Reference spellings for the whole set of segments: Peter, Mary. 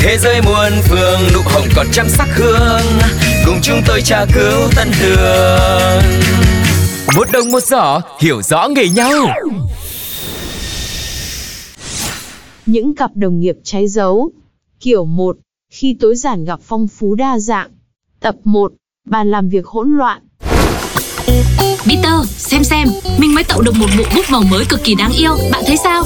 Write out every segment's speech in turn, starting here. Thế giới muôn phương nụ hồng còn trăm sắc hương, cùng chúng tôi tra cứu tân đường. Một đồng một giỏ, hiểu rõ nghề nhau. Những cặp đồng nghiệp cháy dấu. Kiểu 1. Khi tối giản gặp phong phú đa dạng. Tập 1. Bàn làm việc hỗn loạn. Peter, xem, mình mới tậu được một bộ bút màu mới cực kỳ đáng yêu, bạn thấy sao?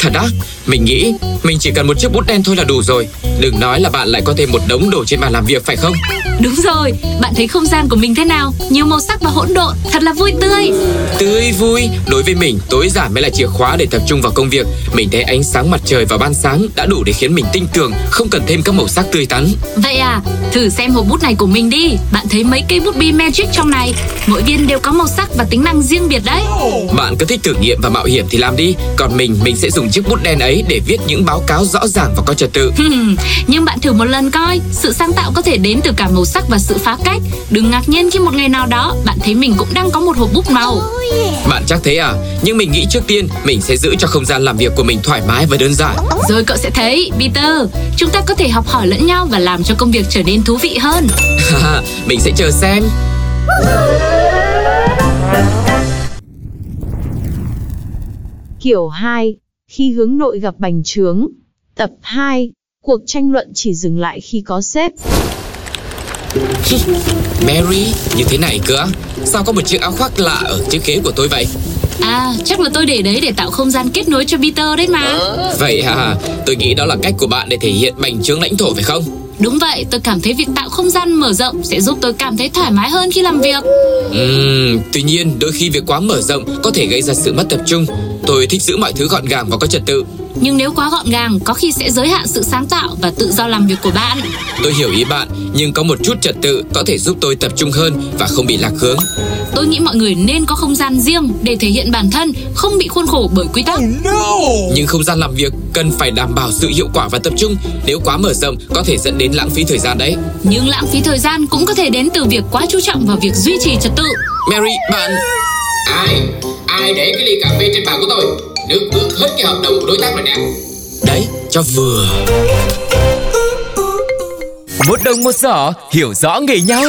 Thật á, mình nghĩ mình chỉ cần một chiếc bút đen thôi là đủ rồi. Đừng nói là bạn lại có thêm một đống đồ trên bàn làm việc phải không? Đúng rồi, bạn thấy không gian của mình thế nào? Nhiều màu sắc và hỗn độn, thật là vui tươi. Tươi vui, đối với mình tối giản mới là chìa khóa để tập trung vào công việc. Mình thấy ánh sáng mặt trời vào ban sáng đã đủ để khiến mình tinh tường, không cần thêm các màu sắc tươi tắn. Vậy à, thử xem hộp bút này của mình đi. Bạn thấy mấy cây bút bi Magic trong này, mỗi viên đều có màu sắc và tính năng riêng biệt đấy. Bạn cứ thích thử nghiệm và mạo hiểm thì làm đi. Còn mình sẽ dùng chiếc bút đen ấy để viết những báo cáo rõ ràng và có trật tự. Nhưng bạn thử một lần coi, sự sáng tạo có thể đến từ cả màu sắc và sự phá cách. Đừng ngạc nhiên khi một ngày nào đó bạn thấy mình cũng đang có một hộp bút màu. Bạn chắc thế à? Nhưng mình nghĩ trước tiên mình sẽ giữ cho không gian làm việc của mình thoải mái và đơn giản. Rồi cậu sẽ thấy, Peter. Chúng ta có thể học hỏi lẫn nhau và làm cho công việc trở nên thú vị hơn. Mình sẽ chờ xem. Kiểu 2. Khi hướng nội gặp bành trướng. Tập 2. Cuộc tranh luận chỉ dừng lại khi có sếp. Mary, như thế này cơ á? Sao có một chiếc áo khoác lạ ở chiếc ghế của tôi vậy? À, chắc là tôi để đấy để tạo không gian kết nối cho Peter đấy mà. Vậy hả? Tôi nghĩ đó là cách của bạn để thể hiện bành trướng lãnh thổ phải không? Đúng vậy, tôi cảm thấy việc tạo không gian mở rộng sẽ giúp tôi cảm thấy thoải mái hơn khi làm việc. Tuy nhiên, đôi khi việc quá mở rộng có thể gây ra sự mất tập trung. Tôi thích giữ mọi thứ gọn gàng và có trật tự. Nhưng nếu quá gọn gàng, có khi sẽ giới hạn sự sáng tạo và tự do làm việc của bạn. Tôi hiểu ý bạn, nhưng có một chút trật tự có thể giúp tôi tập trung hơn và không bị lạc hướng. Tôi nghĩ mọi người nên có không gian riêng để thể hiện bản thân, không bị khuôn khổ bởi quy tắc. Nhưng không gian làm việc cần phải đảm bảo sự hiệu quả và tập trung. Nếu quá mở rộng, có thể dẫn đến lãng phí thời gian đấy. Nhưng lãng phí thời gian cũng có thể đến từ việc quá chú trọng vào việc duy trì trật tự. Mary, bạn... Ai để cái ly cà phê trên bàn của tôi? Nước bước hết cái hợp đồng của đối tác rồi nè. Đấy, cho vừa. Một đồng một giỏ, hiểu rõ nghề nhau.